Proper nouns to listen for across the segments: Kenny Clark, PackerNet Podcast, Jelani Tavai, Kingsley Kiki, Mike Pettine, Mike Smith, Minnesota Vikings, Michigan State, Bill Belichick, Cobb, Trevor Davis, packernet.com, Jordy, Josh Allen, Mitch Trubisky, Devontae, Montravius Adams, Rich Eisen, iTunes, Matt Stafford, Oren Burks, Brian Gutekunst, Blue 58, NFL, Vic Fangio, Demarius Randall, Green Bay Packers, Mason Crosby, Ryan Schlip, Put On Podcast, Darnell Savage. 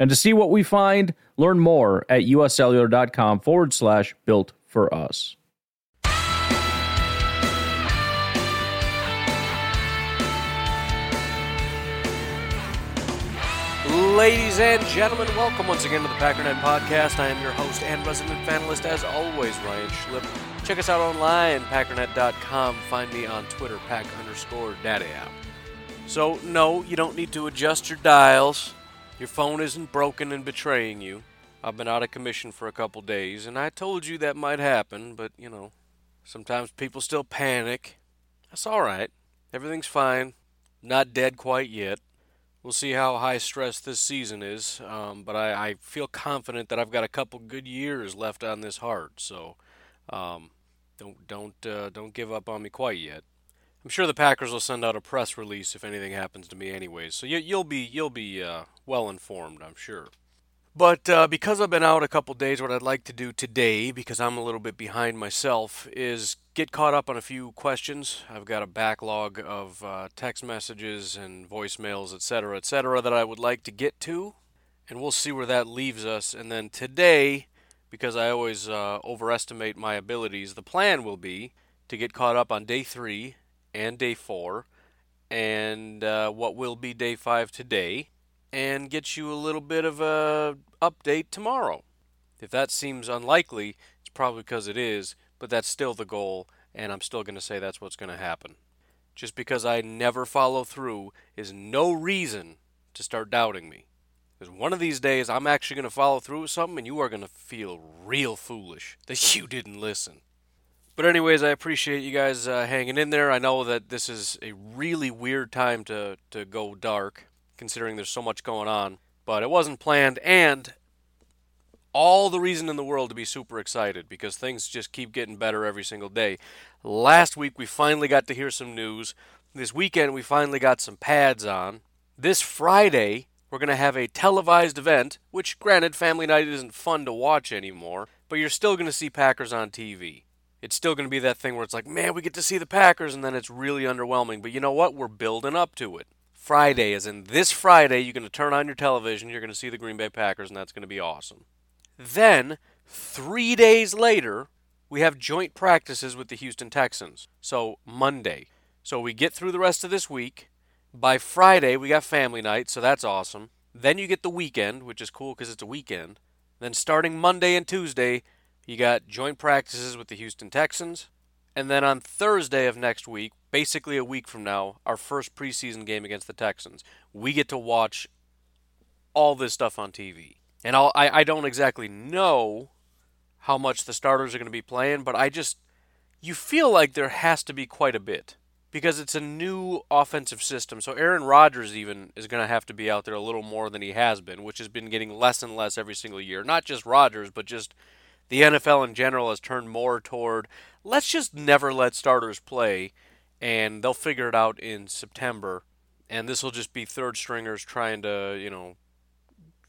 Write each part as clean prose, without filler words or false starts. And to see what we find, learn more at uscellular.com/built-for-us. Ladies and gentlemen, welcome once again to the PackerNet Podcast. I am your host and resident panelist, as always, Ryan Schlip. Check us out online, packernet.com. Find me on Twitter, pack_daddy app. So, no, you don't need to adjust your dials. Your phone isn't broken and betraying you. I've been out of commission for a couple days, and I told you that might happen, but, you know, sometimes people still panic. That's all right. Everything's fine. Not dead quite yet. We'll see how high stress this season is, but I feel confident that I've got a couple good years left on this heart, so don't give up on me quite yet. I'm sure the Packers will send out a press release if anything happens to me anyways, so you'll be well informed, I'm sure. But because I've been out a couple days, what I'd like to do today, because I'm a little bit behind myself, is get caught up on a few questions. I've got a backlog of text messages and voicemails, etc., etc., that I would like to get to, and we'll see where that leaves us. And then today, because I always overestimate my abilities, the plan will be to get caught up on day 3 and day 4, and what will be day 5 today, and get you a little bit of a update tomorrow. If that seems unlikely, it's probably because it is, but that's still the goal, and I'm still going to say that's what's going to happen. Just because I never follow through is no reason to start doubting me. Because one of these days, I'm actually going to follow through with something, and you are going to feel real foolish that you didn't listen. But anyways, I appreciate you guys hanging in there. I know that this is a really weird time to go dark, considering there's so much going on. But it wasn't planned, and all the reason in the world to be super excited, because things just keep getting better every single day. Last week, we finally got to hear some news. This weekend, we finally got some pads on. This Friday, we're going to have a televised event, which, granted, family night isn't fun to watch anymore, but you're still going to see Packers on TV. It's still going to be that thing where it's like, man, we get to see the Packers, and then it's really underwhelming. But you know what? We're building up to it. Friday, as in this Friday, you're going to turn on your television, you're going to see the Green Bay Packers, and that's going to be awesome. Then, 3 days later, we have joint practices with the Houston Texans. So, Monday. So, we get through the rest of this week. By Friday, we got family night, so that's awesome. Then you get the weekend, which is cool because it's a weekend. Then, starting Monday and Tuesday, you got joint practices with the Houston Texans. And then on Thursday of next week, basically a week from now, our first preseason game against the Texans. We get to watch all this stuff on TV. And I don't exactly know how much the starters are going to be playing, but you feel like there has to be quite a bit. Because it's a new offensive system. So Aaron Rodgers even is going to have to be out there a little more than he has been, which has been getting less and less every single year. Not just Rodgers, but just the NFL in general has turned more toward, let's just never let starters play, and they'll figure it out in September, and this will just be third stringers trying to, you know,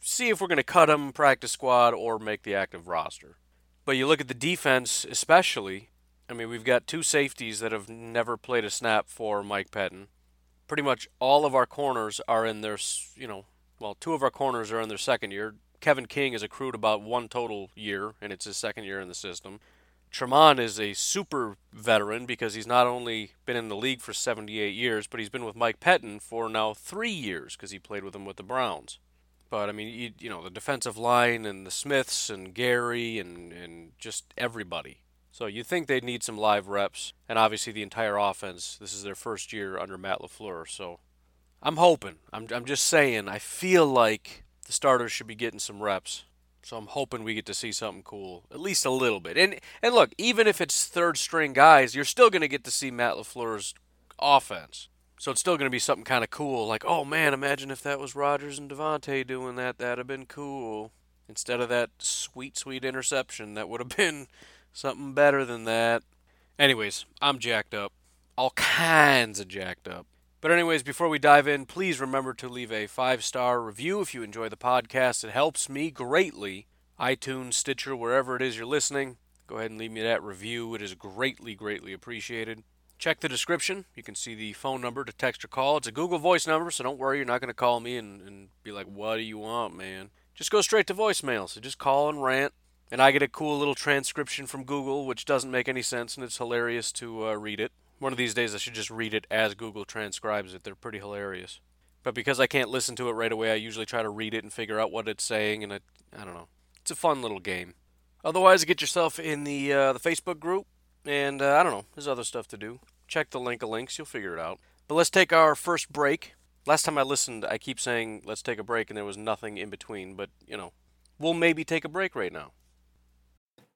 see if we're going to cut them, practice squad, or make the active roster. But you look at the defense especially, I mean, we've got two safeties that have never played a snap for Mike Pettine. Pretty much all of our corners are in their, you know, well, two of our corners are in their second year. Kevin King has accrued about one total year, and it's his second year in the system. Tremont is a super veteran because he's not only been in the league for 78 years, but he's been with Mike Pettine for now 3 years because he played with him with the Browns. But, I mean, you know, the defensive line and the Smiths and Gary and just everybody. So you'd think they'd need some live reps, and obviously the entire offense. This is their first year under Matt LaFleur, so I'm hoping. I'm just saying, I feel like the starters should be getting some reps, so I'm hoping we get to see something cool, at least a little bit. And look, even if it's third-string guys, you're still going to get to see Matt LaFleur's offense. So it's still going to be something kind of cool, like, oh, man, imagine if that was Rodgers and Devontae doing that. That'd have been cool. Instead of that sweet, sweet interception, that would have been something better than that. Anyways, I'm jacked up. All kinds of jacked up. But anyways, before we dive in, please remember to leave a 5-star review if you enjoy the podcast. It helps me greatly. iTunes, Stitcher, wherever it is you're listening, go ahead and leave me that review. It is greatly, greatly appreciated. Check the description. You can see the phone number to text or call. It's a Google Voice number, so don't worry. You're not going to call me and be like, what do you want, man? Just go straight to voicemail. So just call and rant. And I get a cool little transcription from Google, which doesn't make any sense, and it's hilarious to read it. One of these days I should just read it as Google transcribes it. They're pretty hilarious. But because I can't listen to it right away, I usually try to read it and figure out what it's saying, and I don't know. It's a fun little game. Otherwise, get yourself in the Facebook group, and I don't know, there's other stuff to do. Check the link of links, you'll figure it out. But let's take our first break. Last time I listened, I keep saying, let's take a break, and there was nothing in between, but, you know, we'll maybe take a break right now.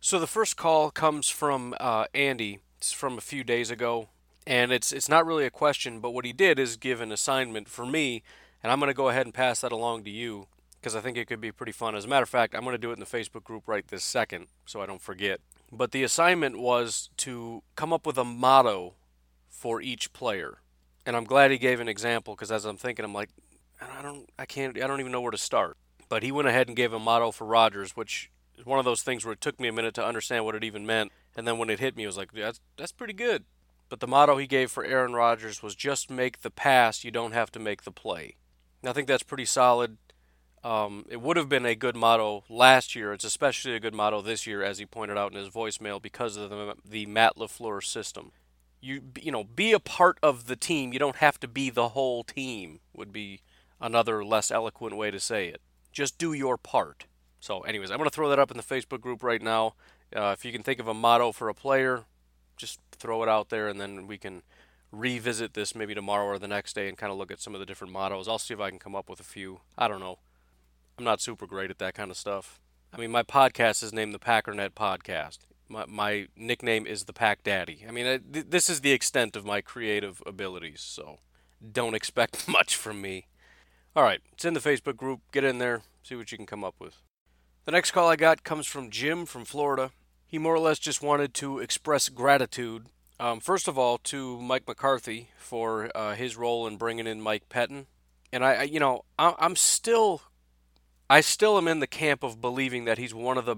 So the first call comes from Andy. It's from a few days ago, and it's not really a question, but what he did is give an assignment for me, and I'm going to go ahead and pass that along to you because I think it could be pretty fun. As a matter of fact, I'm going to do it in the Facebook group right this second so I don't forget. But the assignment was to come up with a motto for each player. And I'm glad he gave an example because as I'm thinking, I'm like, I don't even know where to start. But he went ahead and gave a motto for Rodgers, which is one of those things where it took me a minute to understand what it even meant. And then when it hit me, I was like, that's pretty good. But the motto he gave for Aaron Rodgers was just make the pass, you don't have to make the play. I think that's pretty solid. It would have been a good motto last year. It's especially a good motto this year, as he pointed out in his voicemail, because of the Matt LaFleur system. You know, be a part of the team. You don't have to be the whole team would be another less eloquent way to say it. Just do your part. So anyways, I'm going to throw that up in the Facebook group right now. If you can think of a motto for a player, just throw it out there, and then we can revisit this maybe tomorrow or the next day and kind of look at some of the different mottos. I'll see if I can come up with a few. I don't know. I'm not super great at that kind of stuff. I mean, my podcast is named the PackerNet Podcast. My nickname is the Pack Daddy. I mean, this is the extent of my creative abilities, so don't expect much from me. All right, it's in the Facebook group. Get in there, see what you can come up with. The next call I got comes from Jim from Florida. He more or less just wanted to express gratitude. First of all, to Mike McCarthy for his role in bringing in Mike Pettine. And I still am in the camp of believing that he's one of the,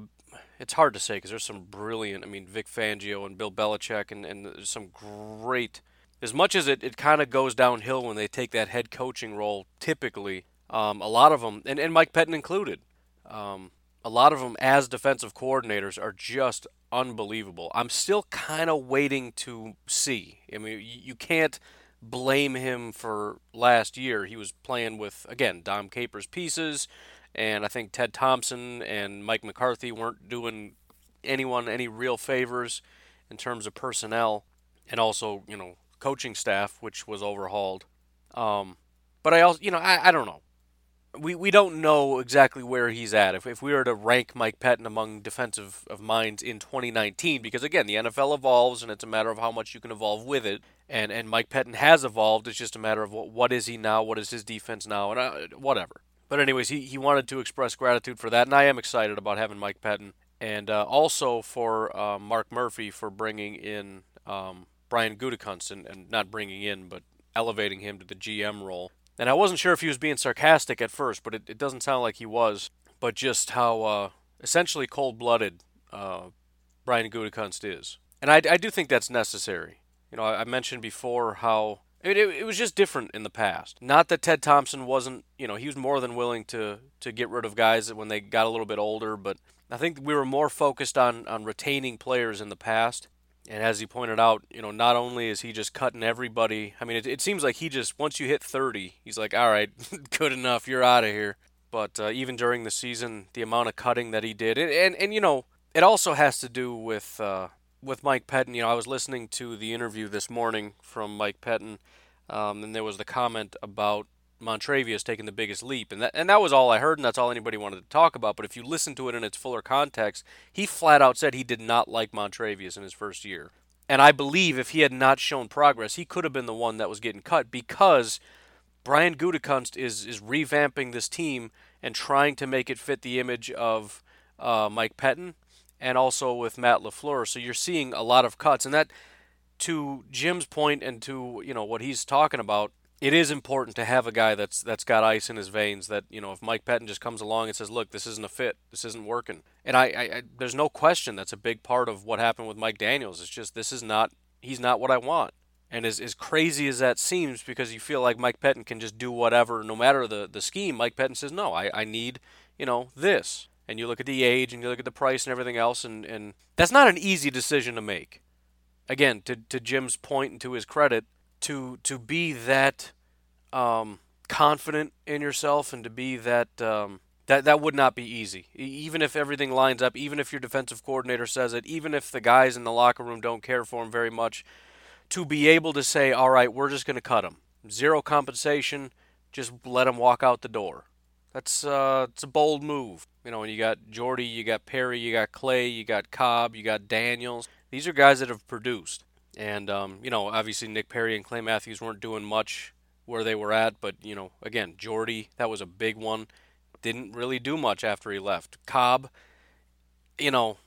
it's hard to say because there's some brilliant, I mean, Vic Fangio and Bill Belichick and some great, as much as it kind of goes downhill when they take that head coaching role, typically, a lot of them, and Mike Pettine included, a lot of them as defensive coordinators are just unbelievable. I'm still kind of waiting to see. I mean, you can't blame him for last year. He was playing with, again, Dom Capers' pieces, and I think Ted Thompson and Mike McCarthy weren't doing anyone any real favors in terms of personnel and also, you know, coaching staff, which was overhauled. But I also, you know, I don't know. we don't know exactly where he's at. If we were to rank Mike Pettine among defensive minds in 2019, because, again, the NFL evolves, and it's a matter of how much you can evolve with it. And Mike Pettine has evolved. It's just a matter of what is he now, what is his defense now, and whatever. But anyways, he wanted to express gratitude for that, and I am excited about having Mike Pettine. And also for Mark Murphy for bringing in Brian Gutekunst, and not bringing in, but elevating him to the GM role. And I wasn't sure if he was being sarcastic at first, but it doesn't sound like he was. But just how essentially cold-blooded Brian Gutekunst is. And I do think that's necessary. You know, I mentioned before how it was just different in the past. Not that Ted Thompson wasn't, you know, he was more than willing to get rid of guys when they got a little bit older, but I think we were more focused on retaining players in the past. And as he pointed out, you know, not only is he just cutting everybody. I mean, it seems like he just, once you hit 30, he's like, all right, good enough, you're out of here. But even during the season, the amount of cutting that he did. And you know, it also has to do with Mike Pettine. You know, I was listening to the interview this morning from Mike Pettine, and there was the comment about Montravius taking the biggest leap, and that was all I heard, and that's all anybody wanted to talk about. But if you listen to it in its fuller context, he flat out said he did not like Montravius in his first year. And I believe if he had not shown progress, he could have been the one that was getting cut, because Brian Gutekunst is revamping this team and trying to make it fit the image of Mike Pettine, and also with Matt LaFleur. So you're seeing a lot of cuts, and that, to Jim's point and to, you know, what he's talking about, it is important to have a guy that's got ice in his veins, that, you know, if Mike Pettine just comes along and says, look, this isn't a fit, this isn't working. And I there's no question that's a big part of what happened with Mike Daniels. It's just, he's not what I want. And as crazy as that seems, because you feel like Mike Pettine can just do whatever, no matter the scheme, Mike Pettine says, no, I need, you know, this. And you look at the age and you look at the price and everything else, and that's not an easy decision to make. Again, to Jim's point and to his credit, to be that confident in yourself and to be that that would not be easy. Even if everything lines up, even if your defensive coordinator says it, even if the guys in the locker room don't care for him very much, to be able to say, all right, we're just going to cut him. Zero compensation, just let him walk out the door. That's it's a bold move. You know, and you got Jordy, you got Perry, you got Clay, you got Cobb, you got Daniels. These are guys that have produced. And, you know, obviously Nick Perry and Clay Matthews weren't doing much where they were at. But, you know, again, Jordy, that was a big one. Didn't really do much after he left. Cobb, you know,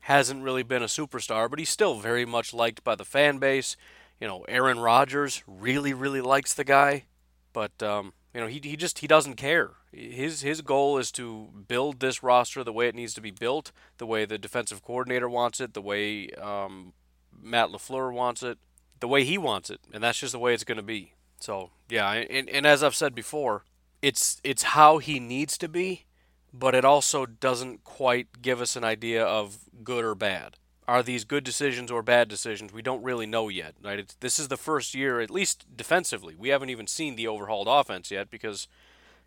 hasn't really been a superstar, but he's still very much liked by the fan base. You know, Aaron Rodgers really, really likes the guy. But, you know, he doesn't care. His goal is to build this roster the way it needs to be built, the way the defensive coordinator wants it, the way Matt LaFleur wants it, the way he wants it, and that's just the way it's going to be. So, yeah, and as I've said before, it's how he needs to be, but it also doesn't quite give us an idea of good or bad. Are these good decisions or bad decisions? We don't really know yet, right? This is the first year, at least defensively. We haven't even seen the overhauled offense yet, because,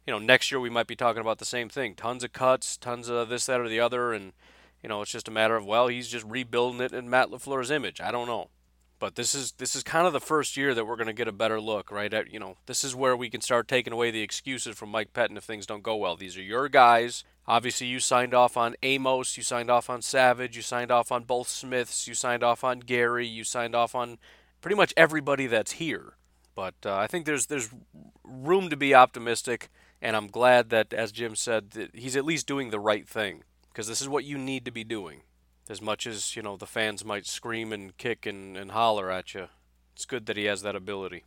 you know, next year we might be talking about the same thing. Tons of cuts, tons of this, that, or the other, and, you know, it's just a matter of, well, he's just rebuilding it in Matt LaFleur's image. I don't know. But this is kind of the first year that we're going to get a better look, right? You know, this is where we can start taking away the excuses from Mike Pettine if things don't go well. These are your guys. Obviously, you signed off on Amos, you signed off on Savage, you signed off on both Smiths, you signed off on Gary, you signed off on pretty much everybody that's here. But I think there's room to be optimistic, and I'm glad that, as Jim said, that he's at least doing the right thing, because this is what you need to be doing. As much as, you know, the fans might scream and kick and holler at you, it's good that he has that ability.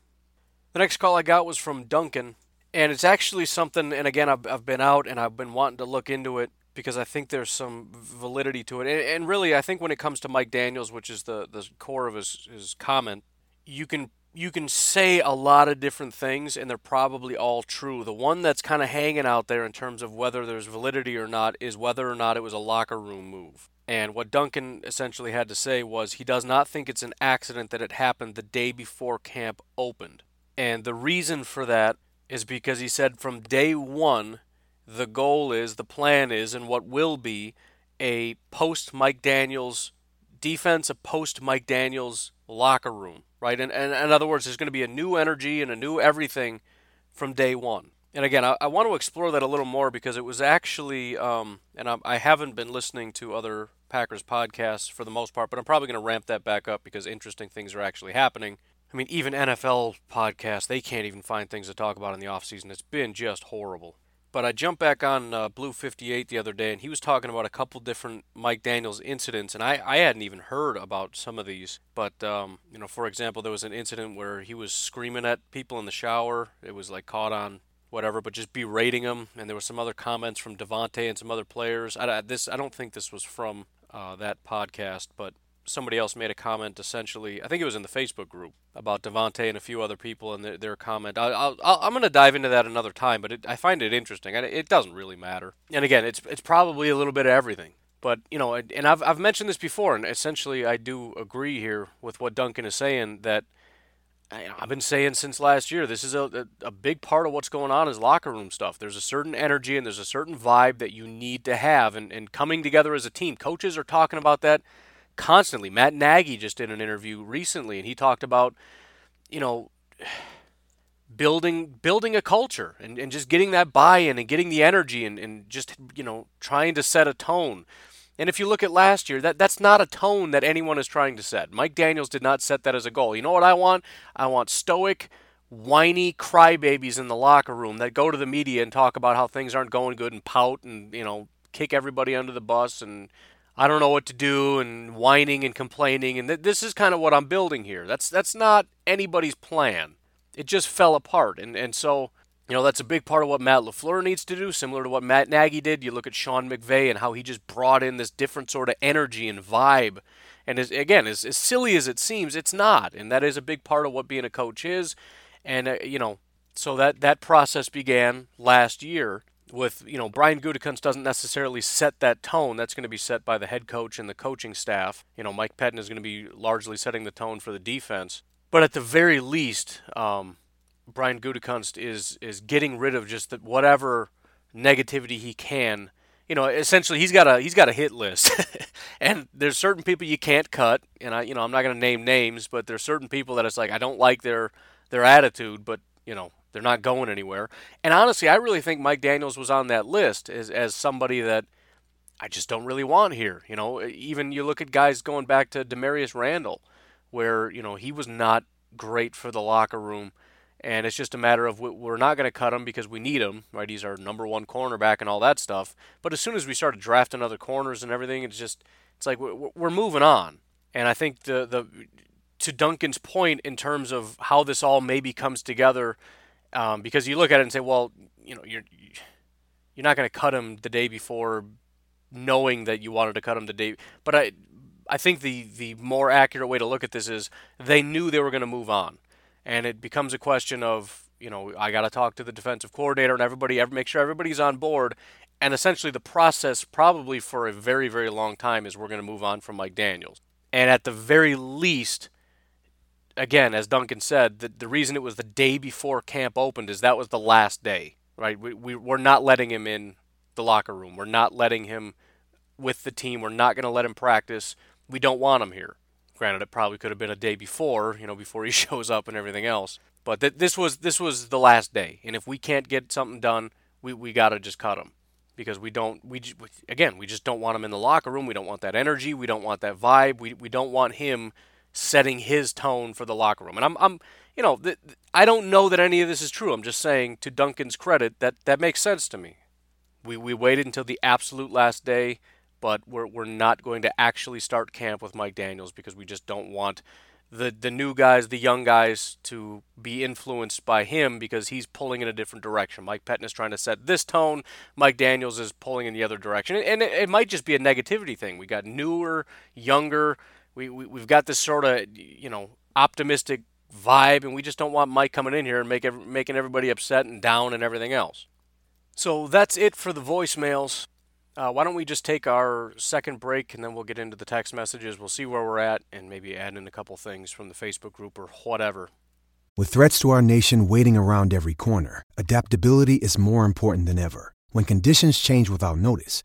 The next call I got was from Duncan, and it's actually something, and again, I've been out and I've been wanting to look into it, because I think there's some validity to it. And really, I think when it comes to Mike Daniels, which is the core of his comment, you can say a lot of different things, and they're probably all true. The one that's kind of hanging out there in terms of whether there's validity or not is whether or not it was a locker room move. And what Duncan essentially had to say was he does not think it's an accident that it happened the day before camp opened. And the reason for that is because he said from day one, the goal is, the plan is, and what will be a post-Mike Daniels defense, a post-Mike Daniels locker room, right? And in other words, there's going to be a new energy and a new everything from day one. And again, I want to explore that a little more because it was actually, and I haven't been listening to other Packers podcasts for the most part, but I'm probably going to ramp that back up because interesting things are actually happening. I mean, even NFL podcasts, they can't even find things to talk about in the offseason. It's been just horrible. But I jumped back on Blue 58 the other day, and he was talking about a couple different Mike Daniels incidents, and I hadn't even heard about some of these. But, you know, for example, there was an incident where he was screaming at people in the shower. It was, like, caught on whatever, but just berating them. And there were some other comments from Devontae and some other players. I don't think this was from that podcast, but somebody else made a comment essentially, I think it was in the Facebook group, about Devontae and a few other people and their comment. I'm going to dive into that another time, but I find it interesting. It doesn't really matter. And again, it's probably a little bit of everything. But, you know, and I've mentioned this before, and essentially I do agree here with what Duncan is saying, that I've been saying since last year, this is a big part of what's going on is locker room stuff. There's a certain energy and there's a certain vibe that you need to have, and coming together as a team. Coaches are talking about that constantly. Matt Nagy just did an interview recently, and he talked about, you know, building a culture and just getting that buy-in and getting the energy and just, you know, trying to set a tone. And if you look at last year, that's not a tone that anyone is trying to set. Mike Daniels did not set that as a goal. You know what I want? I want stoic, whiny crybabies in the locker room that go to the media and talk about how things aren't going good and pout and, you know, kick everybody under the bus and I don't know what to do, and whining and complaining, and this is kind of what I'm building here. That's not anybody's plan. It just fell apart, and so, you know, that's a big part of what Matt LaFleur needs to do, similar to what Matt Nagy did. You look at Sean McVay and how he just brought in this different sort of energy and vibe, and again, as silly as it seems, it's not, and that is a big part of what being a coach is, and, you know, so that process began last year. With, you know, Brian Gutekunst doesn't necessarily set that tone. That's going to be set by the head coach and the coaching staff. You know, Mike Pettine is going to be largely setting the tone for the defense. But at the very least, Brian Gutekunst is getting rid of just whatever negativity he can. You know, essentially he's got a hit list, and there's certain people you can't cut. And I'm not going to name names, but there's certain people that it's like I don't like their attitude, but you know. They're not going anywhere. And honestly, I really think Mike Daniels was on that list as somebody that I just don't really want here. You know, even you look at guys going back to Demarius Randall, where, you know, he was not great for the locker room. And it's just a matter of we're not going to cut him because we need him, right? He's our number one cornerback and all that stuff. But as soon as we started drafting other corners and everything, it's like we're moving on. And I think to Duncan's point in terms of how this all maybe comes together, because you look at it and say, well, you know, you're not going to cut him the day before, knowing that you wanted to cut him the day. But I think the more accurate way to look at this is they knew they were going to move on, and it becomes a question of, you know, I got to talk to the defensive coordinator and everybody, make sure everybody's on board. And essentially, the process probably for a very, very long time is we're going to move on from Mike Daniels, and at the very least. Again, as Duncan said, the reason it was the day before camp opened is that was the last day, right? We're not letting him in the locker room. We're not letting him with the team. We're not going to let him practice. We don't want him here. Granted, it probably could have been a day before, you know, before he shows up and everything else. But this was the last day, and if we can't get something done, we got to just cut him because we just don't want him in the locker room. We don't want that energy. We don't want that vibe. We don't want him setting his tone for the locker room. And I'm you know, I don't know that any of this is true. I'm just saying, to Duncan's credit, that makes sense to me. We waited until the absolute last day, but we're not going to actually start camp with Mike Daniels because we just don't want the new guys, the young guys, to be influenced by him because he's pulling in a different direction. Mike Pettine is trying to set this tone. Mike Daniels is pulling in the other direction. And it might just be a negativity thing. We got newer, younger, We've got this sort of, you know, optimistic vibe, and we just don't want Mike coming in here and making everybody upset and down and everything else. So that's it for the voicemails. Why don't we just take our second break, and then we'll get into the text messages. We'll see where we're at and maybe add in a couple things from the Facebook group or whatever. With threats to our nation waiting around every corner, adaptability is more important than ever. When conditions change without notice,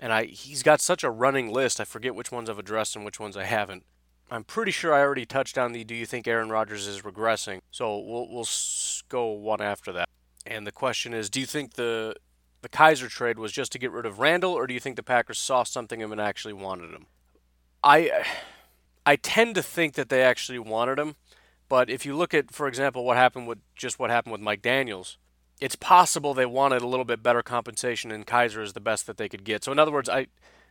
and he's got such a running list, I forget which ones I've addressed and which ones I haven't. I'm pretty sure I already touched on do you think Aaron Rodgers is regressing? So we'll go one after that. And the question is, do you think the Kizer trade was just to get rid of Randall, or do you think the Packers saw something in him and actually wanted him? I tend to think that they actually wanted him, but if you look at, for example, what happened with Mike Daniels, it's possible they wanted a little bit better compensation, and Kizer is the best that they could get. So in other words,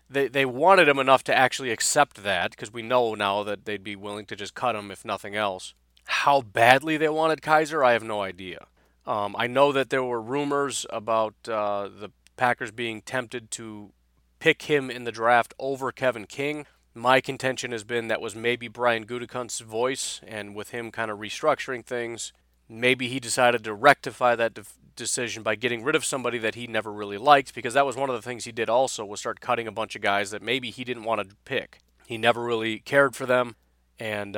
they wanted him enough to actually accept that, because we know now that they'd be willing to just cut him if nothing else. How badly they wanted Kizer, I have no idea. I know that there were rumors about the Packers being tempted to pick him in the draft over Kevin King. My contention has been that was maybe Brian Gutekunst's voice, and with him kind of restructuring things, maybe he decided to rectify that decision by getting rid of somebody that he never really liked, because that was one of the things he did also, was start cutting a bunch of guys that maybe he didn't want to pick. He never really cared for them, and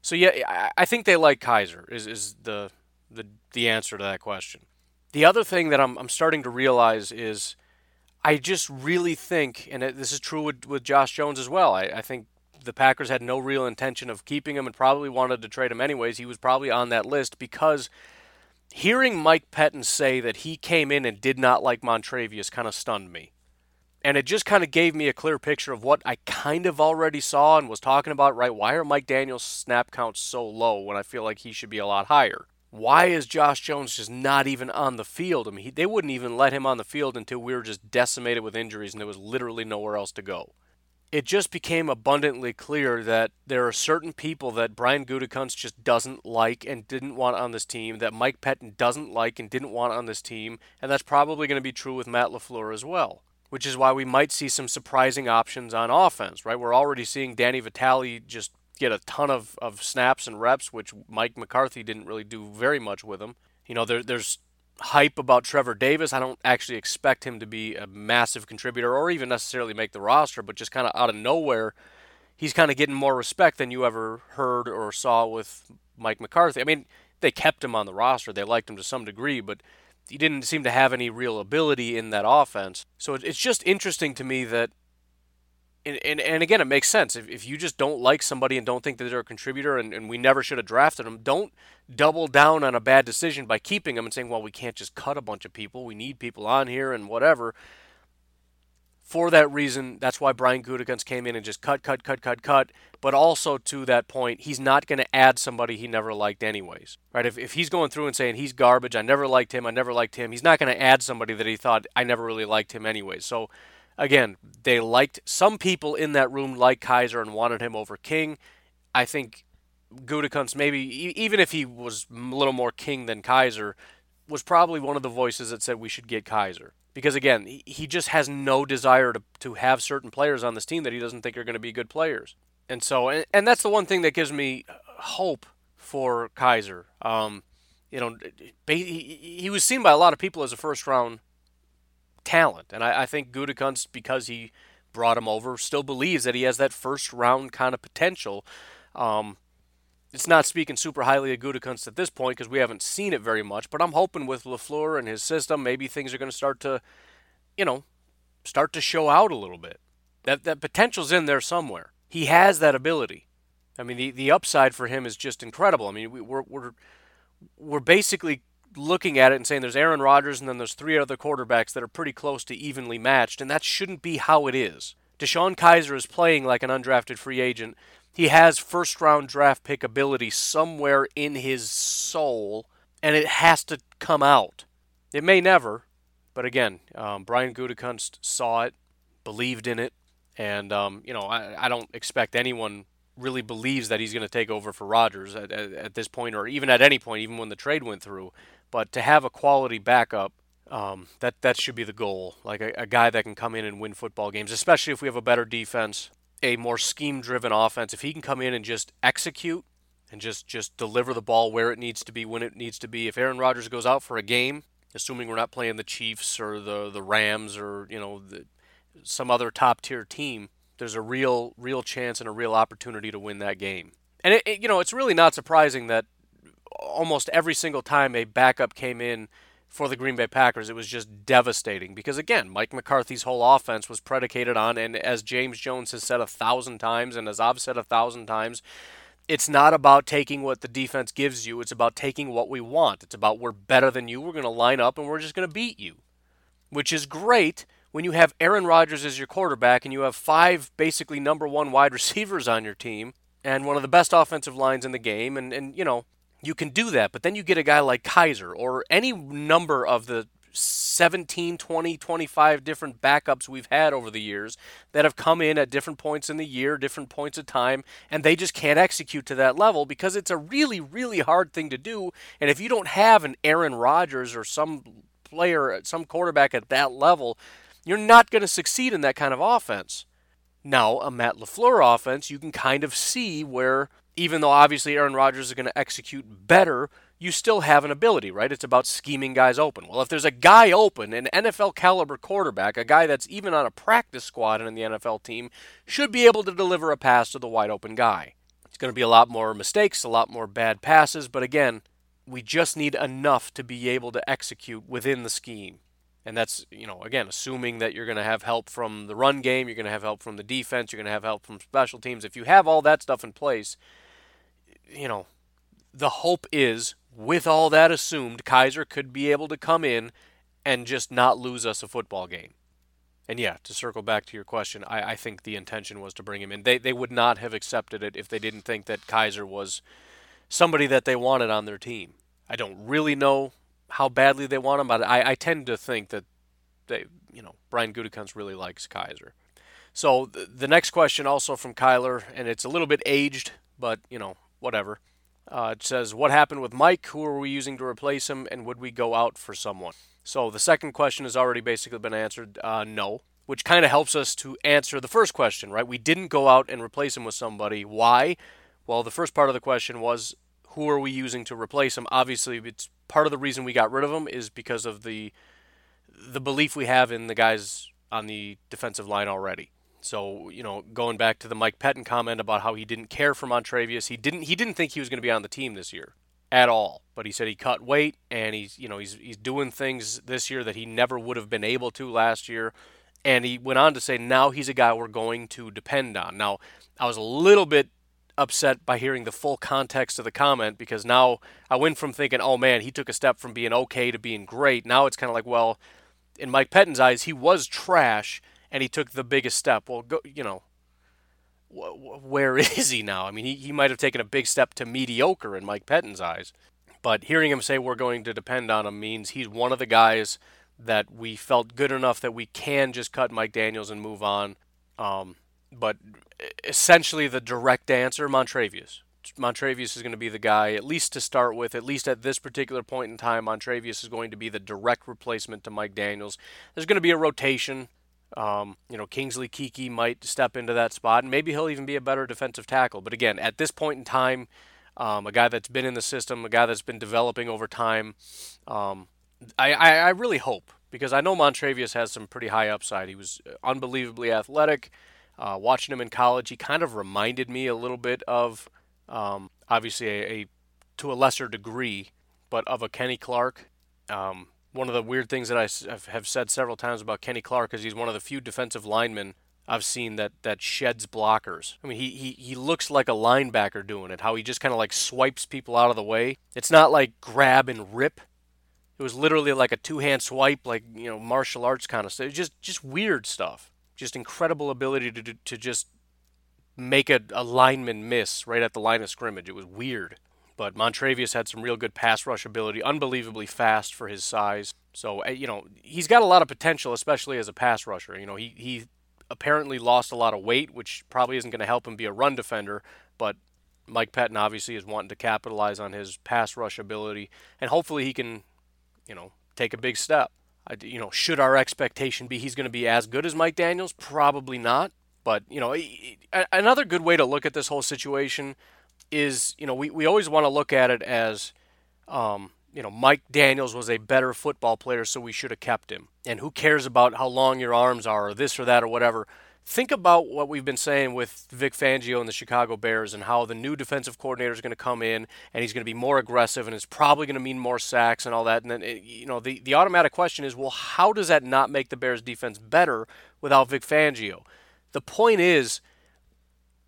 So yeah, I think they like Kizer is the answer to that question. The other thing that I'm starting to realize is I just really think, and this is true with Josh Jones as well, I think the Packers had no real intention of keeping him and probably wanted to trade him anyways. He was probably on that list because hearing Mike Pettine say that he came in and did not like Montravius kind of stunned me. And it just kind of gave me a clear picture of what I kind of already saw and was talking about, right? Why are Mike Daniels' snap counts so low when I feel like he should be a lot higher? Why is Josh Jones just not even on the field? I mean, they wouldn't even let him on the field until we were just decimated with injuries and there was literally nowhere else to go. It just became abundantly clear that there are certain people that Brian Gutekunst just doesn't like and didn't want on this team, that Mike Pettine doesn't like and didn't want on this team, and that's probably going to be true with Matt LaFleur as well, which is why we might see some surprising options on offense, right? We're already seeing Danny Vitale just get a ton of snaps and reps, which Mike McCarthy didn't really do very much with him. You know, there's hype about Trevor Davis. I don't actually expect him to be a massive contributor or even necessarily make the roster, but just kind of out of nowhere, he's kind of getting more respect than you ever heard or saw with Mike McCarthy. I mean, they kept him on the roster. They liked him to some degree, but he didn't seem to have any real ability in that offense. So it's just interesting to me that, and again, it makes sense. If you just don't like somebody and don't think that they're a contributor and we never should have drafted them, don't double down on a bad decision by keeping them and saying, well, we can't just cut a bunch of people. We need people on here and whatever. For that reason, that's why Brian Gutekunst came in and just cut. But also to that point, he's not going to add somebody he never liked anyways, right? If he's going through and saying he's garbage, I never liked him, he's not going to add somebody that he thought I never really liked him anyways. So again, they liked some people in that room like Kizer and wanted him over King. I think Gutekunst, maybe even if he was a little more King than Kizer, was probably one of the voices that said we should get Kizer. Because, again, he just has no desire to have certain players on this team that he doesn't think are going to be good players. And so, and that's the one thing that gives me hope for Kizer. He was seen by a lot of people as a first-round talent. And I think Gutekunst, because he brought him over, still believes that he has that first-round kind of potential. It's not speaking super highly of Gutekunst at this point because we haven't seen it very much, but I'm hoping with LaFleur and his system, maybe things are going to start to show out a little bit. That potential's in there somewhere. He has that ability. I mean, the upside for him is just incredible. I mean, we're basically looking at it and saying there's Aaron Rodgers and then there's three other quarterbacks that are pretty close to evenly matched, and that shouldn't be how it is. DeShone Kizer is playing like an undrafted free agent. He has first-round draft pick ability somewhere in his soul, and it has to come out. It may never, but again, Brian Gutekunst saw it, believed in it, and I don't expect anyone really believes that he's going to take over for Rodgers at this point, or even at any point, even when the trade went through. But to have a quality backup, that should be the goal, like a guy that can come in and win football games, especially if we have a better defense, a more scheme-driven offense. If he can come in and just execute and just deliver the ball where it needs to be, when it needs to be. If Aaron Rodgers goes out for a game, assuming we're not playing the Chiefs or the Rams or, you know, some other top-tier team, there's a real chance and a real opportunity to win that game. And, you know, it's really not surprising that almost every single time a backup came in for the Green Bay Packers, it was just devastating. Because, again, Mike McCarthy's whole offense was predicated on, and as James Jones has said 1,000 times and as I've said 1,000 times, it's not about taking what the defense gives you. It's about taking what we want. It's about we're better than you. We're going to line up, and we're just going to beat you, which is great when you have Aaron Rodgers as your quarterback and you have five basically number one wide receivers on your team and one of the best offensive lines in the game. And you know, you can do that. But then you get a guy like Kizer or any number of the 17, 20, 25 different backups we've had over the years that have come in at different points in the year, different points of time, and they just can't execute to that level because it's a really, really hard thing to do. And if you don't have an Aaron Rodgers or some quarterback at that level, you're not going to succeed in that kind of offense. Now, a Matt LaFleur offense, you can kind of see where, even though obviously Aaron Rodgers is going to execute better, you still have an ability, right? It's about scheming guys open. Well, if there's a guy open, an NFL-caliber quarterback, a guy that's even on a practice squad and in the NFL team, should be able to deliver a pass to the wide-open guy. It's going to be a lot more mistakes, a lot more bad passes, but again, we just need enough to be able to execute within the scheme. And that's, you know, again, assuming that you're going to have help from the run game, you're going to have help from the defense, you're going to have help from special teams. If you have all that stuff in place, you know, the hope is, with all that assumed, Kizer could be able to come in and just not lose us a football game. And yeah, to circle back to your question, I think the intention was to bring him in. They would not have accepted it if they didn't think that Kizer was somebody that they wanted on their team. I don't really know how badly they want him, but I tend to think that they, you know, Brian Gutekunst really likes Kizer. So the next question also from Kyler, and it's a little bit aged, but, you know, whatever. It says, what happened with Mike? Who are we using to replace him? And would we go out for someone? So the second question has already basically been answered, no, which kind of helps us to answer the first question, right? We didn't go out and replace him with somebody. Why? Well, the first part of the question was, who are we using to replace him? Obviously, it's part of the reason we got rid of him is because of the belief we have in the guys on the defensive line already. So, you know, going back to the Mike Pettine comment about how he didn't care for Montravius, he didn't think he was going to be on the team this year at all. But he said he cut weight and he's doing things this year that he never would have been able to last year. And he went on to say now he's a guy we're going to depend on. Now, I was a little bit upset by hearing the full context of the comment because now I went from thinking, oh man, he took a step from being okay to being great. Now it's kind of like, well, in Mike Pettine's eyes, he was trash. And he took the biggest step. Well, go, you know, where is he now? I mean, he might have taken a big step to mediocre in Mike Pettine's eyes. But hearing him say we're going to depend on him means he's one of the guys that we felt good enough that we can just cut Mike Daniels and move on. But essentially the direct answer, Montravius. Montravius is going to be the guy, at least to start with, at least at this particular point in time, Montravius is going to be the direct replacement to Mike Daniels. There's going to be a rotation. You know, Kingsley Kiki might step into that spot, and maybe he'll even be a better defensive tackle. But again, at this point in time, a guy that's been in the system, a guy that's been developing over time, I really hope, because I know Montravius has some pretty high upside. He was unbelievably athletic. Watching him in college, he kind of reminded me a little bit of, obviously to a lesser degree, but of a Kenny Clark. One of the weird things that I have said several times about Kenny Clark is he's one of the few defensive linemen I've seen that sheds blockers. I mean, he looks like a linebacker doing it, how he just kind of like swipes people out of the way. It's not like grab and rip. It was literally like a two-hand swipe, like, you know, martial arts kind of stuff. Just weird stuff. Just incredible ability to just make a lineman miss right at the line of scrimmage. It was weird. But Montravius had some real good pass rush ability, unbelievably fast for his size. So, you know, he's got a lot of potential, especially as a pass rusher. You know, he apparently lost a lot of weight, which probably isn't going to help him be a run defender. But Mike Pettine obviously is wanting to capitalize on his pass rush ability. And hopefully he can, you know, take a big step. You know, should our expectation be he's going to be as good as Mike Daniels? Probably not. But, you know, another good way to look at this whole situation is, you know, we always want to look at it as, you know, Mike Daniels was a better football player, so we should have kept him. And who cares about how long your arms are or this or that or whatever. Think about what we've been saying with Vic Fangio and the Chicago Bears and how the new defensive coordinator is going to come in and he's going to be more aggressive and it's probably going to mean more sacks and all that. And then, you know, the automatic question is, well, how does that not make the Bears defense better without Vic Fangio? The point is,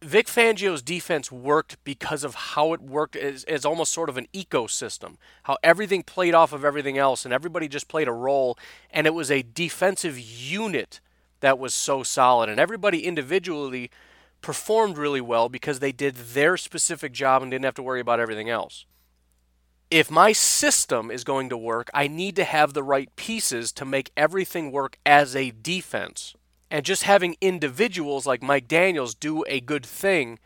Vic Fangio's defense worked because of how it worked as almost sort of an ecosystem, how everything played off of everything else and everybody just played a role, and it was a defensive unit that was so solid. And everybody individually performed really well because they did their specific job and didn't have to worry about everything else. If my system is going to work, I need to have the right pieces to make everything work as a defense. And just having individuals like Mike Daniels do a good thing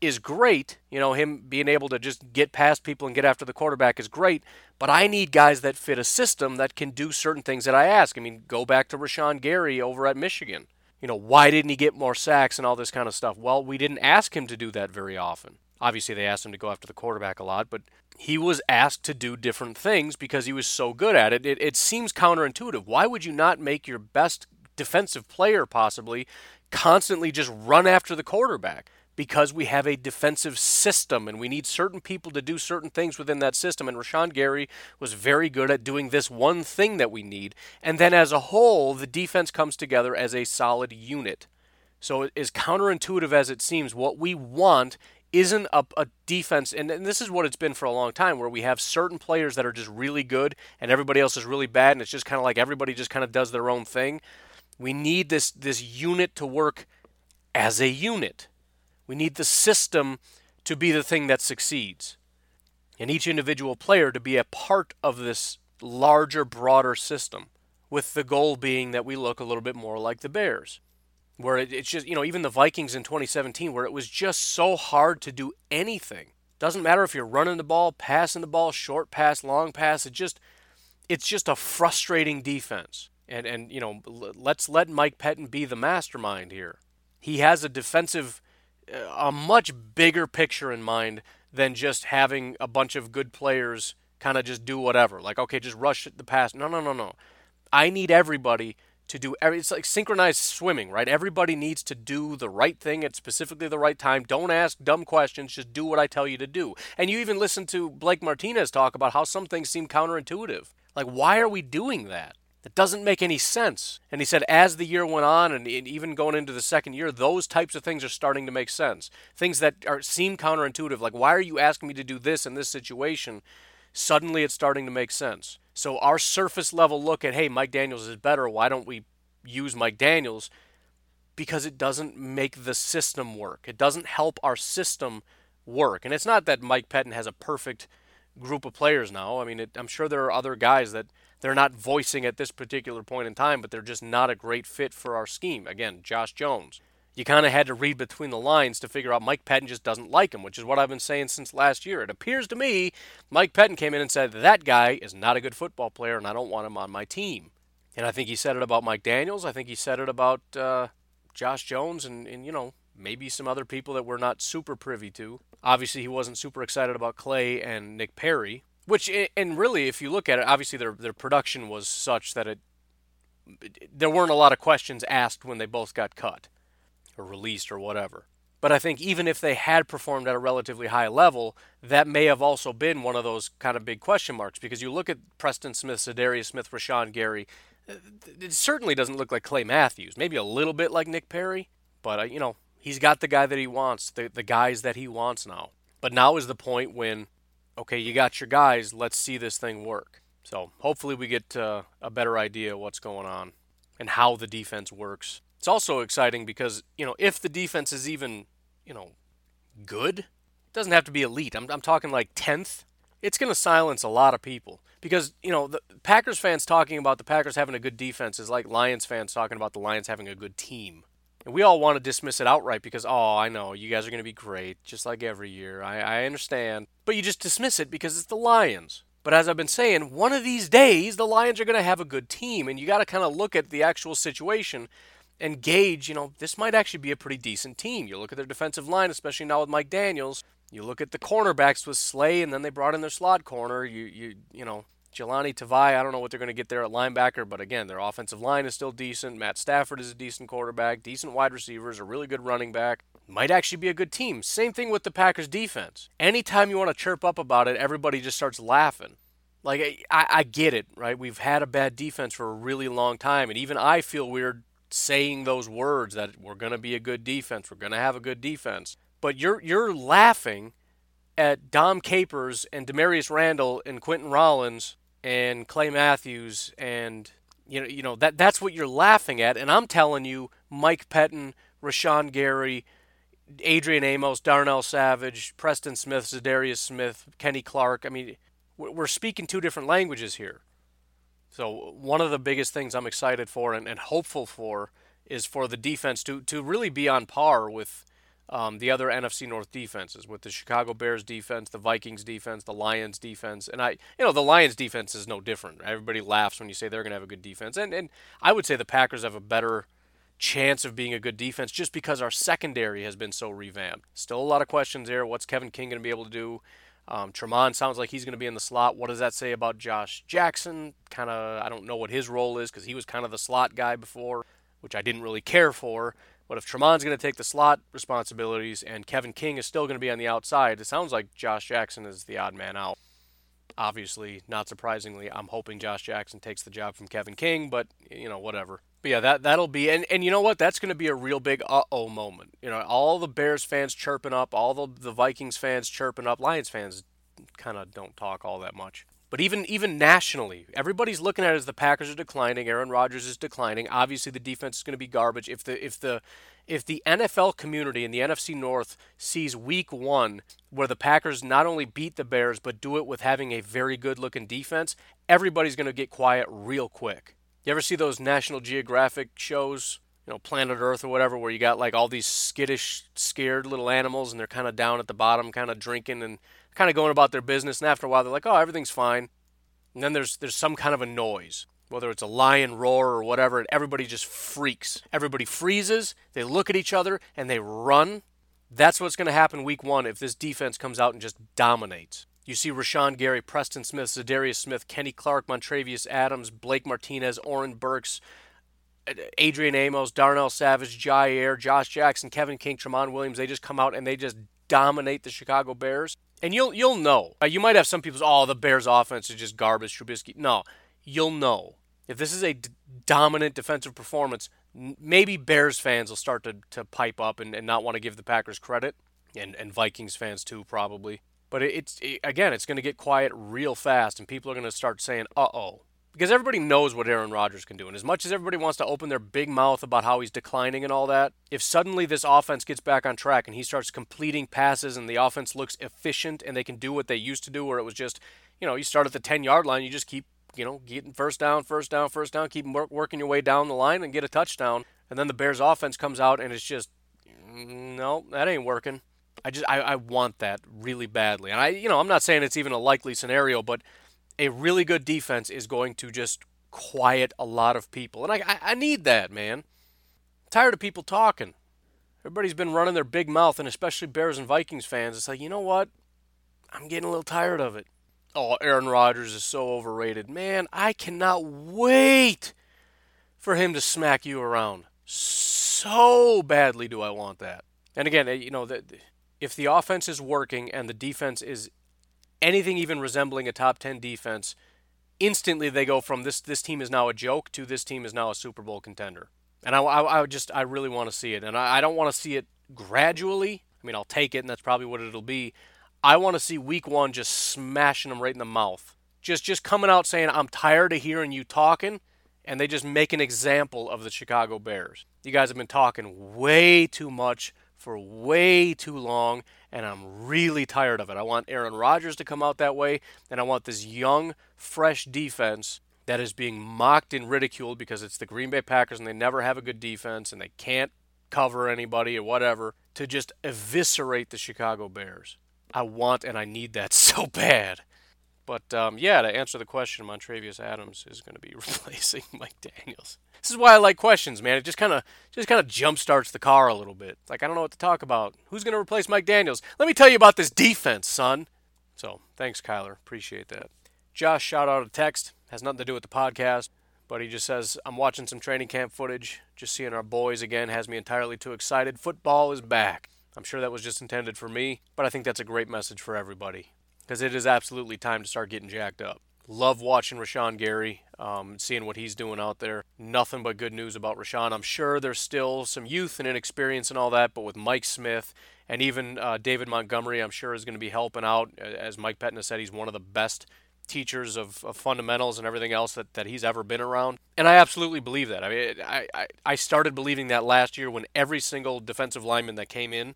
is great. You know, him being able to just get past people and get after the quarterback is great. But I need guys that fit a system that can do certain things that I ask. I mean, go back to Rashan Gary over at Michigan. You know, why didn't he get more sacks and all this kind of stuff? Well, we didn't ask him to do that very often. Obviously, they asked him to go after the quarterback a lot, but he was asked to do different things because he was so good at it. It seems counterintuitive. Why would you not make your best defensive player possibly constantly just run after the quarterback? Because we have a defensive system and we need certain people to do certain things within that system, and Rashan Gary was very good at doing this one thing that we need, and then as a whole the defense comes together as a solid unit. So as counterintuitive as it seems, what we want isn't a defense, and this is what it's been for a long time, where we have certain players that are just really good and everybody else is really bad, and it's just kind of like everybody just kind of does their own thing. We need this unit to work as a unit. We need the system to be the thing that succeeds, and each individual player to be a part of this larger, broader system, with the goal being that we look a little bit more like the Bears, where it's just, you know, even the Vikings in 2017, where it was just so hard to do anything. Doesn't matter if you're running the ball, passing the ball, short pass, long pass. It's just a frustrating defense. And you know, let's let Mike Pettine be the mastermind here. He has a defensive, a much bigger picture in mind than just having a bunch of good players kind of just do whatever. Like, okay, just rush the pass. No. I need everybody to do everything. It's like synchronized swimming, right? Everybody needs to do the right thing at specifically the right time. Don't ask dumb questions. Just do what I tell you to do. And you even listen to Blake Martinez talk about how some things seem counterintuitive. Like, why are we doing that? It doesn't make any sense. And he said as the year went on, and even going into the second year, those types of things are starting to make sense. Things that seem counterintuitive, like, why are you asking me to do this in this situation? Suddenly it's starting to make sense. So our surface level look at, hey, Mike Daniels is better, why don't we use Mike Daniels? Because it doesn't make the system work. It doesn't help our system work. And it's not that Mike Pettine has a perfect group of players now. I mean, I'm sure there are other guys that they're not voicing at this particular point in time, but they're just not a great fit for our scheme. Again, Josh Jones. You kind of had to read between the lines to figure out Mike Pettine just doesn't like him, which is what I've been saying since last year. It appears to me Mike Pettine came in and said, that guy is not a good football player and I don't want him on my team. And I think he said it about Mike Daniels. I think he said it about Josh Jones and, you know, maybe some other people that we're not super privy to. Obviously, he wasn't super excited about Clay and Nick Perry. Which, and really, if you look at it, obviously their production was such that there weren't a lot of questions asked when they both got cut or released or whatever. But I think even if they had performed at a relatively high level, that may have also been one of those kind of big question marks, because you look at Preston Smith, Za'Darius Smith, Rashan Gary, it certainly doesn't look like Clay Matthews, maybe a little bit like Nick Perry, but, you know, he's got the guy that he wants, the guys that he wants now. But now is the point when, okay, you got your guys, let's see this thing work. So hopefully we get a better idea of what's going on and how the defense works. It's also exciting because, you know, if the defense is even, you know, good, it doesn't have to be elite. I'm talking like 10th. It's going to silence a lot of people because, you know, the Packers fans talking about the Packers having a good defense is like Lions fans talking about the Lions having a good team. And we all want to dismiss it outright because, oh, I know, you guys are going to be great, just like every year. I understand. But you just dismiss it because it's the Lions. But as I've been saying, one of these days, the Lions are going to have a good team. And you got to kind of look at the actual situation and gauge, you know, this might actually be a pretty decent team. You look at their defensive line, especially now with Mike Daniels. You look at the cornerbacks with Slay, and then they brought in their slot corner. You know, Jelani Tavai, I don't know what they're going to get there at linebacker, but again, their offensive line is still decent. Matt Stafford is a decent quarterback, decent wide receivers, a really good running back. Might actually be a good team. Same thing with the Packers defense. Anytime you want to chirp up about it, everybody just starts laughing. Like, I get it, right? We've had a bad defense for a really long time, and even I feel weird saying those words that we're going to be a good defense, we're going to have a good defense. But you're laughing at Dom Capers and Demarius Randall and Quentin Rollins and Clay Matthews, and you know that's what you're laughing at. And I'm telling you, Mike Pettine, Rashan Gary, Adrian Amos, Darnell Savage, Preston Smith, Zadarius Smith, Kenny Clark. I mean, we're speaking two different languages here. So one of the biggest things I'm excited for and hopeful for is for the defense to really be on par with the other NFC North defenses, with the Chicago Bears defense, the Vikings defense, the Lions defense. And the Lions defense is no different. Everybody laughs when you say they're going to have a good defense. And I would say the Packers have a better chance of being a good defense just because our secondary has been so revamped. Still a lot of questions there. What's Kevin King going to be able to do? Tremont sounds like he's going to be in the slot. What does that say about Josh Jackson? I don't know what his role is because he was kind of the slot guy before, which I didn't really care for. But if Tremont's going to take the slot responsibilities and Kevin King is still going to be on the outside, it sounds like Josh Jackson is the odd man out. Obviously, not surprisingly, I'm hoping Josh Jackson takes the job from Kevin King, but, you know, whatever. But yeah, that'll be, and you know what? That's going to be a real big uh-oh moment. You know, all the Bears fans chirping up, all the Vikings fans chirping up, Lions fans kind of don't talk all that much. But even nationally, everybody's looking at it as the Packers are declining, Aaron Rodgers is declining. Obviously, the defense is going to be garbage. If the NFL community in the NFC North sees Week 1 where the Packers not only beat the Bears but do it with having a very good-looking defense, everybody's going to get quiet real quick. You ever see those National Geographic shows, you know, Planet Earth or whatever, where you got like all these skittish, scared little animals and they're kind of down at the bottom, kind of drinking and kind of going about their business, and after a while they're like, oh, everything's fine. And then there's some kind of a noise, whether it's a lion roar or whatever, and everybody just freaks. Everybody freezes, they look at each other, and they run. That's what's going to happen Week 1 if this defense comes out and just dominates. You see Rashan Gary, Preston Smith, Zadarius Smith, Kenny Clark, Montravius Adams, Blake Martinez, Oren Burks, Adrian Amos, Darnell Savage, Jair, Josh Jackson, Kevin King, Tremont Williams. They just come out and they just dominate the Chicago Bears. And you'll know. You might have some people say, oh, the Bears offense is just garbage, Trubisky. No, you'll know. If this is a dominant defensive performance, maybe Bears fans will start to pipe up and not want to give the Packers credit. And Vikings fans too, probably. But it's going to get quiet real fast, and people are going to start saying, uh-oh. Because everybody knows what Aaron Rodgers can do. And as much as everybody wants to open their big mouth about how he's declining and all that, if suddenly this offense gets back on track and he starts completing passes and the offense looks efficient and they can do what they used to do where it was just, you know, you start at the 10-yard line, you just keep, you know, getting first down, keep working your way down the line and get a touchdown. And then the Bears offense comes out and it's just, no, that ain't working. I want that really badly. And I'm not saying it's even a likely scenario, but a really good defense is going to just quiet a lot of people. And I need that, man. I'm tired of people talking. Everybody's been running their big mouth, and especially Bears and Vikings fans. It's like, you know what? I'm getting a little tired of it. Oh, Aaron Rodgers is so overrated. Man, I cannot wait for him to smack you around. So badly do I want that. And again, you know, if the offense is working and the defense is anything even resembling a top 10 defense, instantly they go from this team is now a joke to this team is now a Super Bowl contender. And I really want to see it. And I don't want to see it gradually. I mean, I'll take it, and that's probably what it'll be. I want to see Week 1 just smashing them right in the mouth. Just coming out saying, I'm tired of hearing you talking, and they just make an example of the Chicago Bears. You guys have been talking way too much for way too long, and I'm really tired of it. I want Aaron Rodgers to come out that way, and I want this young, fresh defense that is being mocked and ridiculed because it's the Green Bay Packers and they never have a good defense and they can't cover anybody or whatever, to just eviscerate the Chicago Bears. I want and I need that so bad. But, to answer the question, Montravius Adams is going to be replacing Mike Daniels. This is why I like questions, man. It just kind of jump-starts the car a little bit. It's like, I don't know what to talk about. Who's going to replace Mike Daniels? Let me tell you about this defense, son. So, thanks, Kyler. Appreciate that. Josh shot out a text. Has nothing to do with the podcast, but he just says, I'm watching some training camp footage. Just seeing our boys again has me entirely too excited. Football is back. I'm sure that was just intended for me, but I think that's a great message for everybody, because it is absolutely time to start getting jacked up. Love watching Rashan Gary, seeing what he's doing out there. Nothing but good news about Rashan. I'm sure there's still some youth and inexperience and all that, but with Mike Smith and even David Montgomery, I'm sure is going to be helping out. As Mike Pettine said, he's one of the best teachers of fundamentals and everything else that he's ever been around. And I absolutely believe that. I mean, I started believing that last year when every single defensive lineman that came in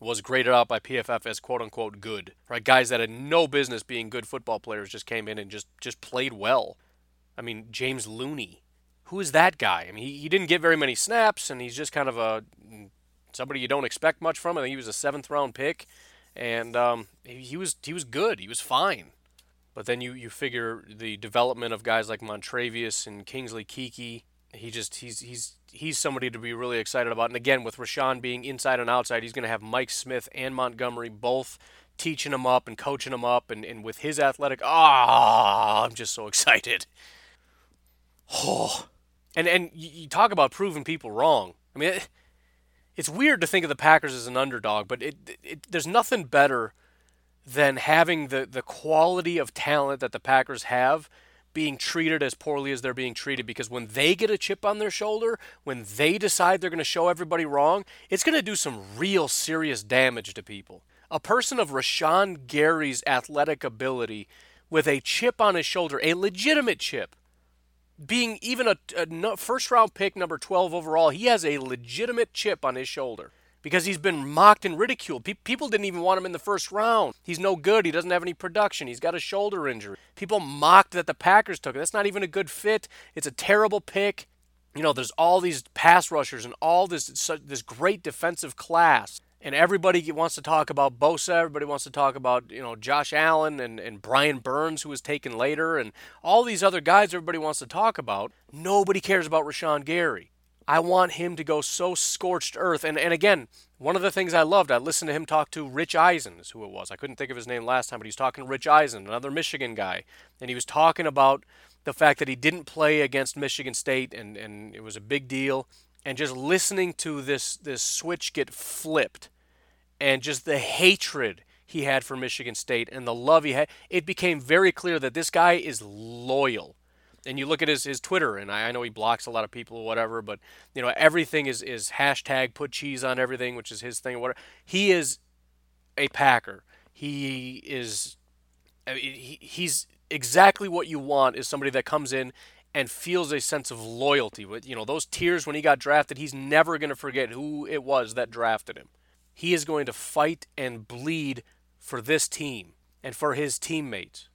was graded out by PFF as quote-unquote good, right? Guys that had no business being good football players just came in and just played well. I mean, James Looney, who is that guy? I mean, he didn't get very many snaps, and he's just kind of somebody you don't expect much from. I think he was a seventh-round pick, and he was good. He was fine. But then you figure the development of guys like Montravius and Kingsley Kiki. He's somebody to be really excited about. And again, with Rashan being inside and outside, he's going to have Mike Smith and Montgomery both teaching him up and coaching him up. And with his athletic, I'm just so excited. Oh, and you talk about proving people wrong. I mean, it's weird to think of the Packers as an underdog, but there's nothing better than having the quality of talent that the Packers have being treated as poorly as they're being treated, because when they get a chip on their shoulder, when they decide they're going to show everybody wrong, it's going to do some real serious damage to people. A person of Rashan Gary's athletic ability with a chip on his shoulder, a legitimate chip, being even a first-round pick, number 12 overall, he has a legitimate chip on his shoulder because he's been mocked and ridiculed. People didn't even want him in the first round. He's no good. He doesn't have any production. He's got a shoulder injury. People mocked that the Packers took him. That's not even a good fit. It's a terrible pick. You know, there's all these pass rushers and all this great defensive class. And everybody wants to talk about Bosa. Everybody wants to talk about, you know, Josh Allen and Brian Burns, who was taken later, and all these other guys everybody wants to talk about. Nobody cares about Rashan Gary. I want him to go so scorched earth. And again, one of the things I loved, I listened to him talk to Rich Eisen, is who it was. I couldn't think of his name last time, but he was talking to Rich Eisen, another Michigan guy. And he was talking about the fact that he didn't play against Michigan State, and it was a big deal. And just listening to this switch get flipped and just the hatred he had for Michigan State and the love he had, it became very clear that this guy is loyal. And you look at his Twitter, and I know he blocks a lot of people or whatever, but, you know, everything is hashtag put cheese on everything, which is his thing or whatever. He is a Packer. He's exactly what you want, is somebody that comes in and feels a sense of loyalty. You know, those tears when he got drafted, he's never going to forget who it was that drafted him. He is going to fight and bleed for this team and for his teammates.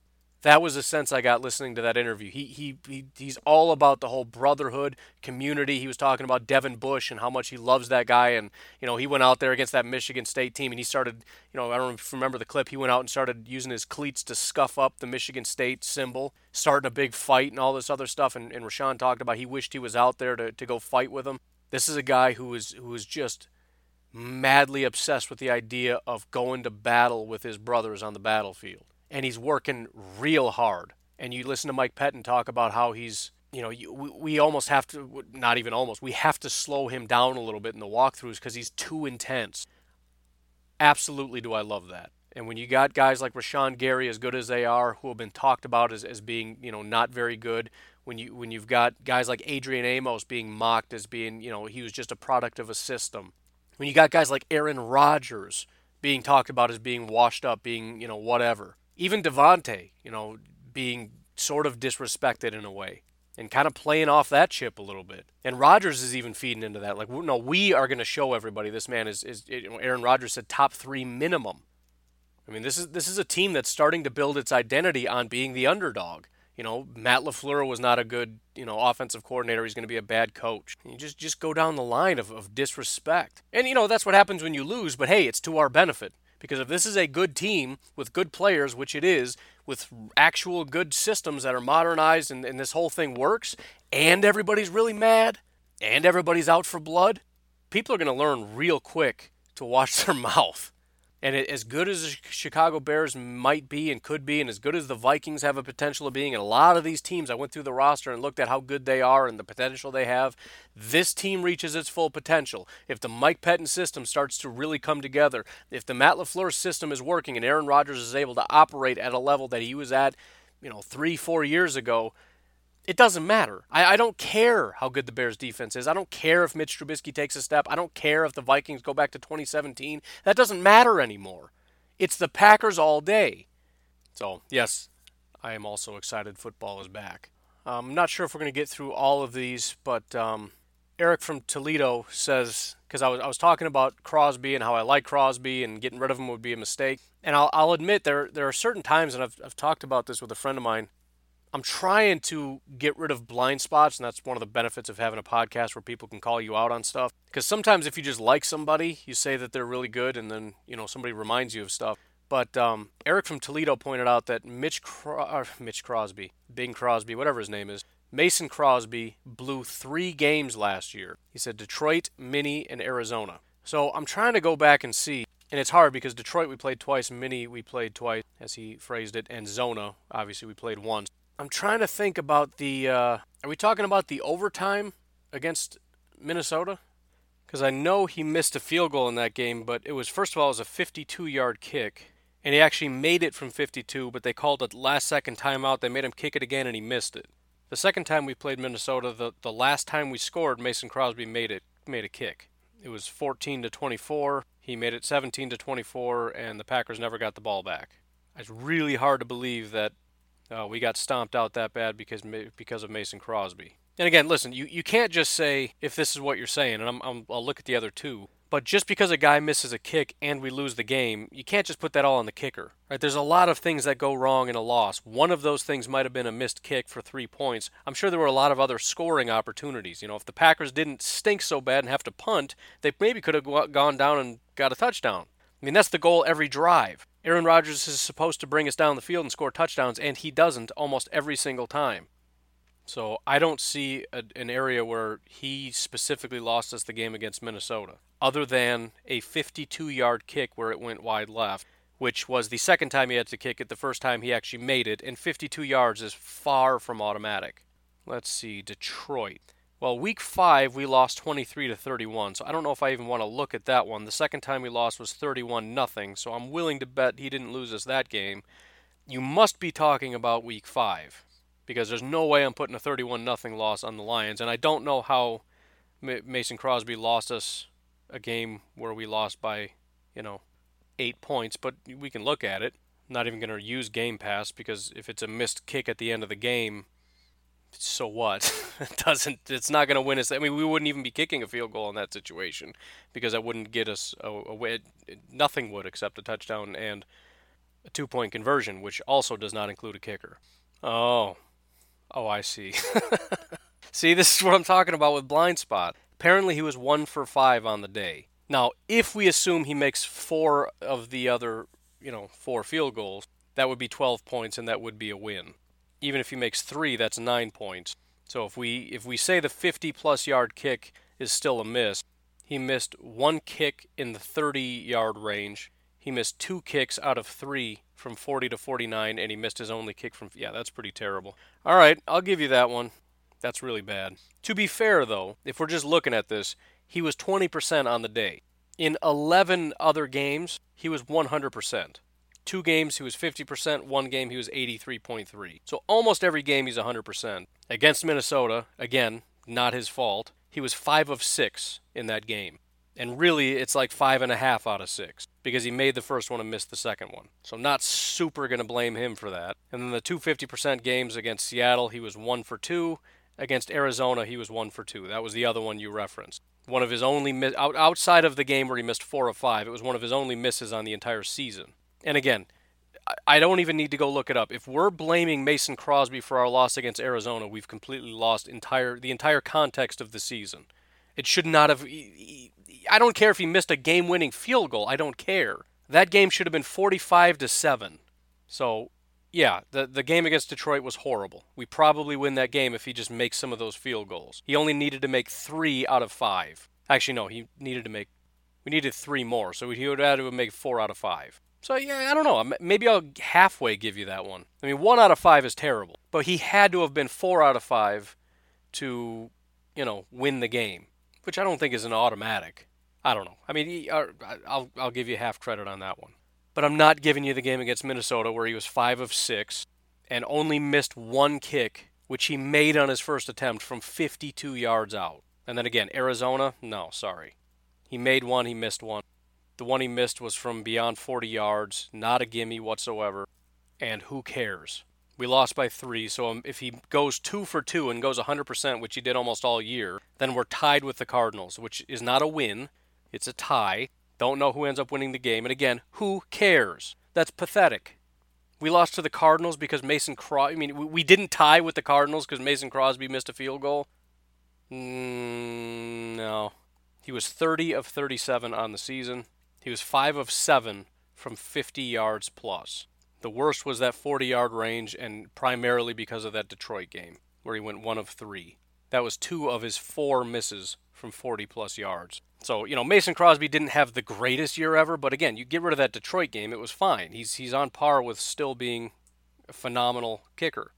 That was the sense I got listening to that interview. He's all about the whole brotherhood community. He was talking about Devin Bush and how much he loves that guy. And, you know, he went out there against that Michigan State team, and he started, you know, I don't remember the clip, he went out and started using his cleats to scuff up the Michigan State symbol, starting a big fight and all this other stuff. And Rashan talked about he wished he was out there to go fight with him. This is a guy who is just madly obsessed with the idea of going to battle with his brothers on the battlefield. And he's working real hard. And you listen to Mike Pettine talk about how he's, you know, we almost have to, not even almost, we have to slow him down a little bit in the walkthroughs because he's too intense. Absolutely do I love that. And when you got guys like Rashan Gary, as good as they are, who have been talked about as being, you know, not very good, when you've got guys like Adrian Amos being mocked as being, you know, he was just a product of a system. When you got guys like Aaron Rodgers being talked about as being washed up, being, you know, whatever. Even Devontae, you know, being sort of disrespected in a way and kind of playing off that chip a little bit. And Rodgers is even feeding into that. Like, no, we are going to show everybody this man is you know, Aaron Rodgers said top three minimum. I mean, this is a team that's starting to build its identity on being the underdog. You know, Matt LaFleur was not a good, you know, offensive coordinator. He's going to be a bad coach. You just go down the line of disrespect. And, you know, that's what happens when you lose, but hey, it's to our benefit. Because if this is a good team with good players, which it is, with actual good systems that are modernized and this whole thing works, and everybody's really mad, and everybody's out for blood, people are going to learn real quick to watch their mouth. And as good as the Chicago Bears might be and could be, and as good as the Vikings have a potential of being, and a lot of these teams, I went through the roster and looked at how good they are and the potential they have, this team reaches its full potential. If the Mike Pettine system starts to really come together, if the Matt LaFleur system is working and Aaron Rodgers is able to operate at a level that he was at, 3-4 years ago, it doesn't matter. I don't care how good the Bears defense is. I don't care if Mitch Trubisky takes a step. I don't care if the Vikings go back to 2017. That doesn't matter anymore. It's the Packers all day. So, yes, I am also excited football is back. I'm not sure if we're going to get through all of these, but Eric from Toledo says, because I was talking about Crosby and how I like Crosby and getting rid of him would be a mistake. And I'll admit there are certain times, and I've talked about this with a friend of mine, I'm trying to get rid of blind spots, and that's one of the benefits of having a podcast where people can call you out on stuff. Because sometimes if you just like somebody, you say that they're really good, and then somebody reminds you of stuff. But Eric from Toledo pointed out that Mason Crosby blew 3 games last year. He said Detroit, Minnie, and Arizona. So I'm trying to go back and see. And it's hard because Detroit we played twice, Minnie we played twice, as he phrased it, and Zona, obviously, we played once. I'm trying to think about are we talking about the overtime against Minnesota? Because I know he missed a field goal in that game, but it was, first of all, it was a 52-yard kick. And he actually made it from 52, but they called it last-second timeout. They made him kick it again, and he missed it. The second time we played Minnesota, the last time we scored, Mason Crosby made a kick. It was 14-24. He made it 17-24, and the Packers never got the ball back. It's really hard to believe that we got stomped out that bad because of Mason Crosby. And again, listen, you can't just say, if this is what you're saying, and I'll look at the other two, but just because a guy misses a kick and we lose the game, you can't just put that all on the kicker. Right? There's a lot of things that go wrong in a loss. One of those things might have been a missed kick for 3 points. I'm sure there were a lot of other scoring opportunities. If the Packers didn't stink so bad and have to punt, they maybe could have gone down and got a touchdown. That's the goal every drive. Aaron Rodgers is supposed to bring us down the field and score touchdowns, and he doesn't almost every single time. So I don't see an area where he specifically lost us the game against Minnesota, other than a 52-yard kick where it went wide left, which was the second time he had to kick it, the first time he actually made it, and 52 yards is far from automatic. Let's see, Detroit. Well, week 5, we lost 23-31, so I don't know if I even want to look at that one. The second time we lost was 31-0, so I'm willing to bet he didn't lose us that game. You must be talking about week 5, because there's no way I'm putting a 31-0 loss on the Lions, and I don't know how Mason Crosby lost us a game where we lost by, 8 points, but we can look at it. I'm not even going to use Game Pass, because if it's a missed kick at the end of the game, so what? It's not going to win us. We wouldn't even be kicking a field goal in that situation because that wouldn't get us away. Nothing would except a touchdown and a 2-point conversion, which also does not include a kicker. Oh, I see. See, this is what I'm talking about with blind spot. Apparently, he was 1 for 5 on the day. Now, if we assume he makes 4 of the other, 4 field goals, that would be 12 points, and that would be a win. Even if he makes 3, that's 9 points. So if we say the 50-plus yard kick is still a miss, he missed 1 kick in the 30-yard range. He missed 2 kicks out of 3 from 40-49, and he missed his only kick from... Yeah, that's pretty terrible. All right, I'll give you that one. That's really bad. To be fair, though, if we're just looking at this, he was 20% on the day. In 11 other games, he was 100%. 2 games, he was 50%. 1 game, he was 83.3%. So almost every game, he's 100%. Against Minnesota, again, not his fault. He was 5 of 6 in that game. And really, it's like 5.5 out of 6 because he made the first one and missed the second one. So I'm not super going to blame him for that. And then the 250% games against Seattle, he was 1 for 2. Against Arizona, he was 1 for 2. That was the other one you referenced. One of his only outside of the game where he missed 4 of 5, it was one of his only misses on the entire season. And again, I don't even need to go look it up. If we're blaming Mason Crosby for our loss against Arizona, we've completely lost the entire context of the season. It should not have... I don't care if he missed a game-winning field goal. I don't care. That game should have been 45-7. So yeah, the game against Detroit was horrible. We probably win that game if he just makes some of those field goals. He only needed to make 3 out of 5. Actually, no, we needed 3 more, so he would have to make 4 out of 5. So, yeah, I don't know. Maybe I'll halfway give you that one. I mean, 1 out of 5 is terrible. But he had to have been 4 out of 5 to, win the game, which I don't think is an automatic. I don't know. I mean, I'll give you half credit on that one. But I'm not giving you the game against Minnesota where he was 5 of 6 and only missed 1 kick, which he made on his first attempt from 52 yards out. And then again, Arizona, no, sorry. He made 1, he missed 1. The one he missed was from beyond 40 yards, not a gimme whatsoever, and who cares? We lost by 3, so if he goes 2 for 2 and goes 100%, which he did almost all year, then we're tied with the Cardinals, which is not a win, it's a tie. Don't know who ends up winning the game, and again, who cares? That's pathetic. We lost to the Cardinals because Mason Crosby, we didn't tie with the Cardinals because Mason Crosby missed a field goal? No. He was 30 of 37 on the season. He was 5 of 7 from 50 yards plus. The worst was that 40-yard range, and primarily because of that Detroit game, where he went 1 of 3. That was 2 of his 4 misses from 40-plus yards. So, Mason Crosby didn't have the greatest year ever, but again, you get rid of that Detroit game, it was fine. He's on par with still being a phenomenal kicker.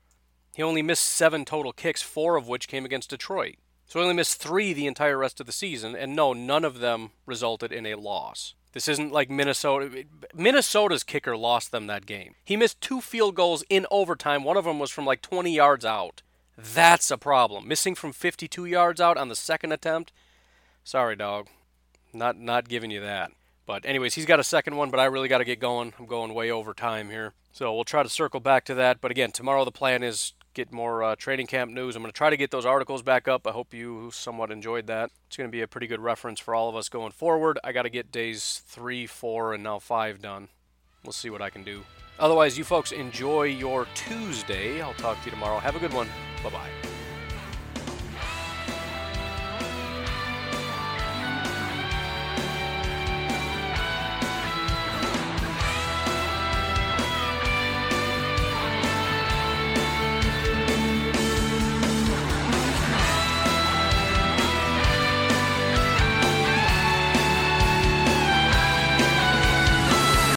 He only missed 7 total kicks, 4 of which came against Detroit. So he only missed 3 the entire rest of the season, and no, none of them resulted in a loss. This isn't like Minnesota. Minnesota's kicker lost them that game. He missed 2 field goals in overtime. One of them was from like 20 yards out. That's a problem. Missing from 52 yards out on the second attempt. Sorry, dog. Not giving you that. But anyways, he's got a second one, but I really got to get going. I'm going way over time here. So we'll try to circle back to that. But again, tomorrow the plan is get more training camp news. I'm going to try to get those articles back up. I hope you somewhat enjoyed that. It's going to be a pretty good reference for all of us going forward. I got to get days 3, 4, and now 5 done. We'll see what I can do. Otherwise, you folks enjoy your Tuesday. I'll talk to you tomorrow. Have a good one. Bye-bye.